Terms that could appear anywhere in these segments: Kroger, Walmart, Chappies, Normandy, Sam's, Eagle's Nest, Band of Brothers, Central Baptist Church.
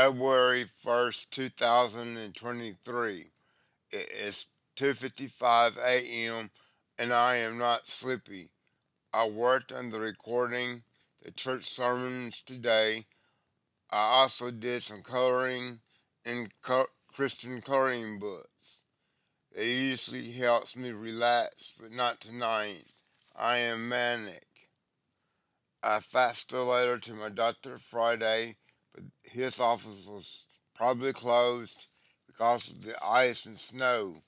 February 1st, 2023. It is 2:55 a.m. and I am not sleepy. I worked on the recording, the church sermons today. I also did some coloring in Christian coloring books. It usually helps me relax, but not tonight. I am manic. I faxed a letter to my doctor Friday, but his office was probably closed because of the ice and snow.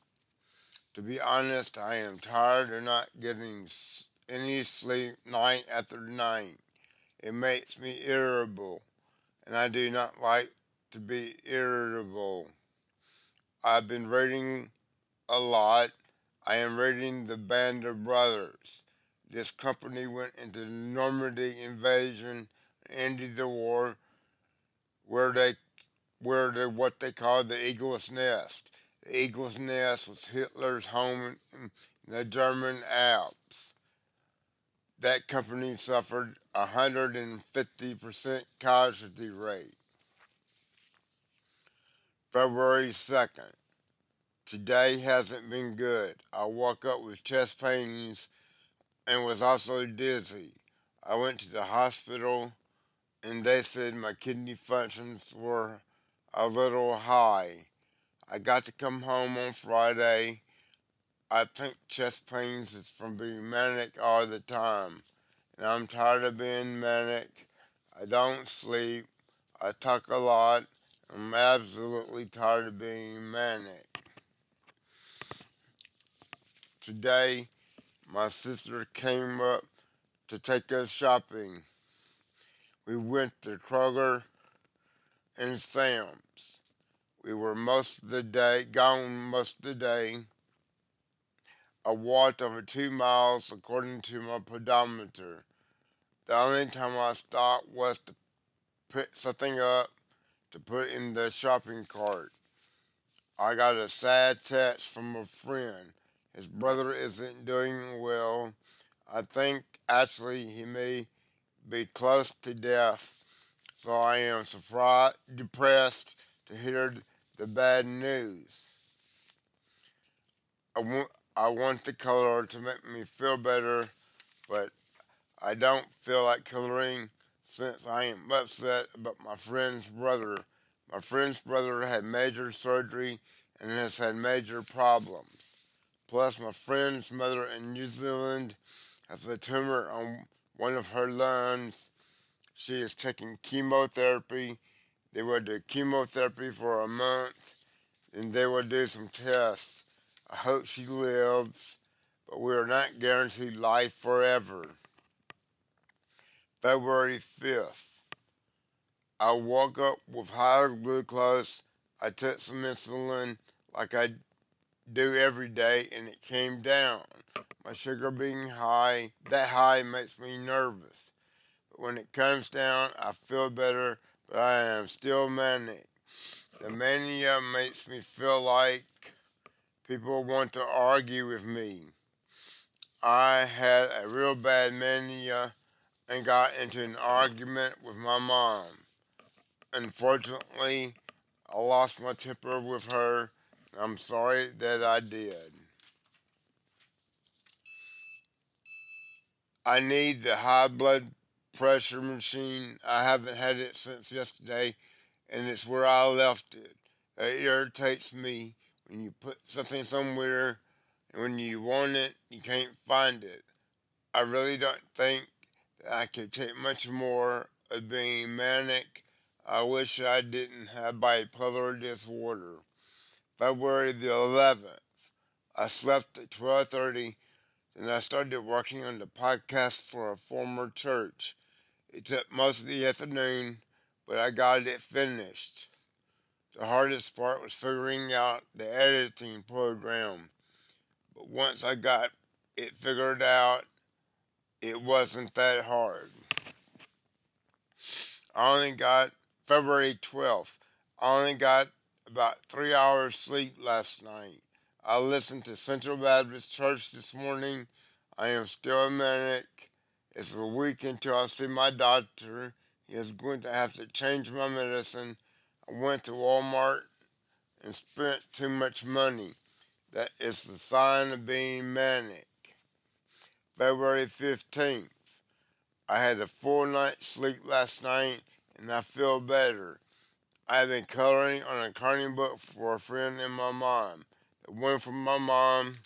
To be honest, I am tired of not getting any sleep night after night. It makes me irritable, and I do not like to be irritable. I've been reading a lot. I am reading The Band of Brothers. This company went into the Normandy invasion, ended the war, where they what they called the Eagle's Nest. The Eagle's Nest was Hitler's home in the German Alps. That company suffered 150% casualty rate. February 2nd. Today hasn't been good. I woke up with chest pains and was also dizzy. I went to the hospital and they said my kidney functions were a little high. I got to come home on Friday. I think chest pains is from being manic all the time. And I'm tired of being manic. I don't sleep. I talk a lot. I'm absolutely tired of being manic. Today, my sister came up to take us shopping. We went to Kroger and Sam's. We were gone most of the day. I walked over 2 miles according to my pedometer. The only time I stopped was to put something up to put in the shopping cart. I got a sad text from a friend. His brother isn't doing well. I think actually he may be close to death, so I am depressed to hear the bad news. I want the color to make me feel better, but I don't feel like coloring since I am upset about my friend's brother. My friend's brother had major surgery and has had major problems. Plus, my friend's mother in New Zealand has a tumor on one of her lungs. She is taking chemotherapy. They will do chemotherapy for a month, and they will do some tests. I hope she lives, but we are not guaranteed life forever. February 5th. I woke up with higher glucose. I took some insulin like I do every day, and it came down. My sugar being that high makes me nervous. But when it comes down, I feel better, but I am still manic. The mania makes me feel like people want to argue with me. I had a real bad mania and got into an argument with my mom. Unfortunately, I lost my temper with her. I'm sorry that I did. I need the high blood pressure machine. I haven't had it since yesterday, and it's where I left it. It irritates me when you put something somewhere, and when you want it, you can't find it. I really don't think that I could take much more of being manic. I wish I didn't have bipolar disorder. February the 11th, I slept at 12:30, and I started working on the podcast for a former church. It took most of the afternoon, but I got it finished. The hardest part was figuring out the editing program. But once I got it figured out, it wasn't that hard. February 12th, I only got about 3 hours sleep last night. I listened to Central Baptist Church this morning. I am still manic. It's a week until I see my doctor. He is going to have to change my medicine. I went to Walmart and spent too much money. That is the sign of being manic. February 15th. I had a full night's sleep last night and I feel better. I have been coloring on a coloring book for a friend and my mom. The one from my mom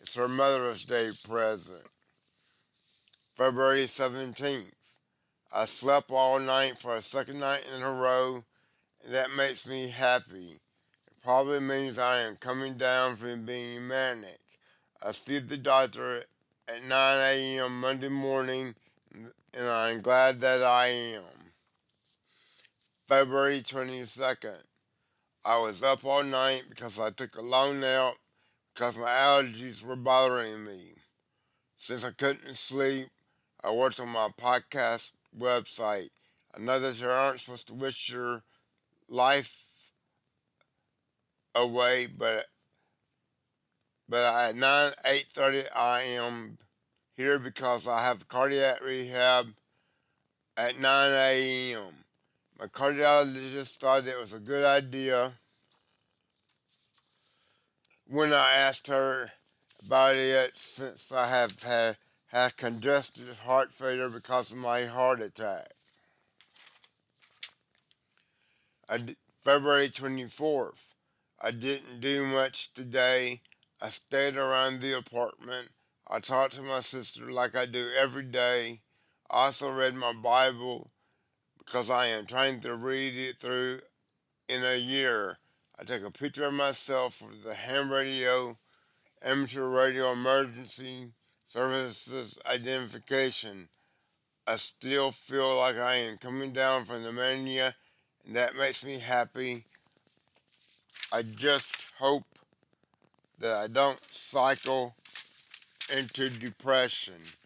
is her Mother's Day present. February 17th. I slept all night for a second night in a row, and that makes me happy. It probably means I am coming down from being manic. I see the doctor at 9 a.m. Monday morning, and I'm glad that I am. February 22nd. I was up all night because I took a long nap because my allergies were bothering me. Since I couldn't sleep, I worked on my podcast website. I know that you aren't supposed to wish your life away, but at 8:30 I am here because I have cardiac rehab at 9 a.m. My cardiologist thought it was a good idea when I asked her about it, since I have had congestive heart failure because of my heart attack. February 24th. I didn't do much today. I stayed around the apartment. I talked to my sister like I do every day. I also read my Bible because I am trying to read it through in a year. I took a picture of myself for the ham radio, amateur radio emergency services identification. I still feel like I am coming down from the mania, and that makes me happy. I just hope that I don't cycle into depression.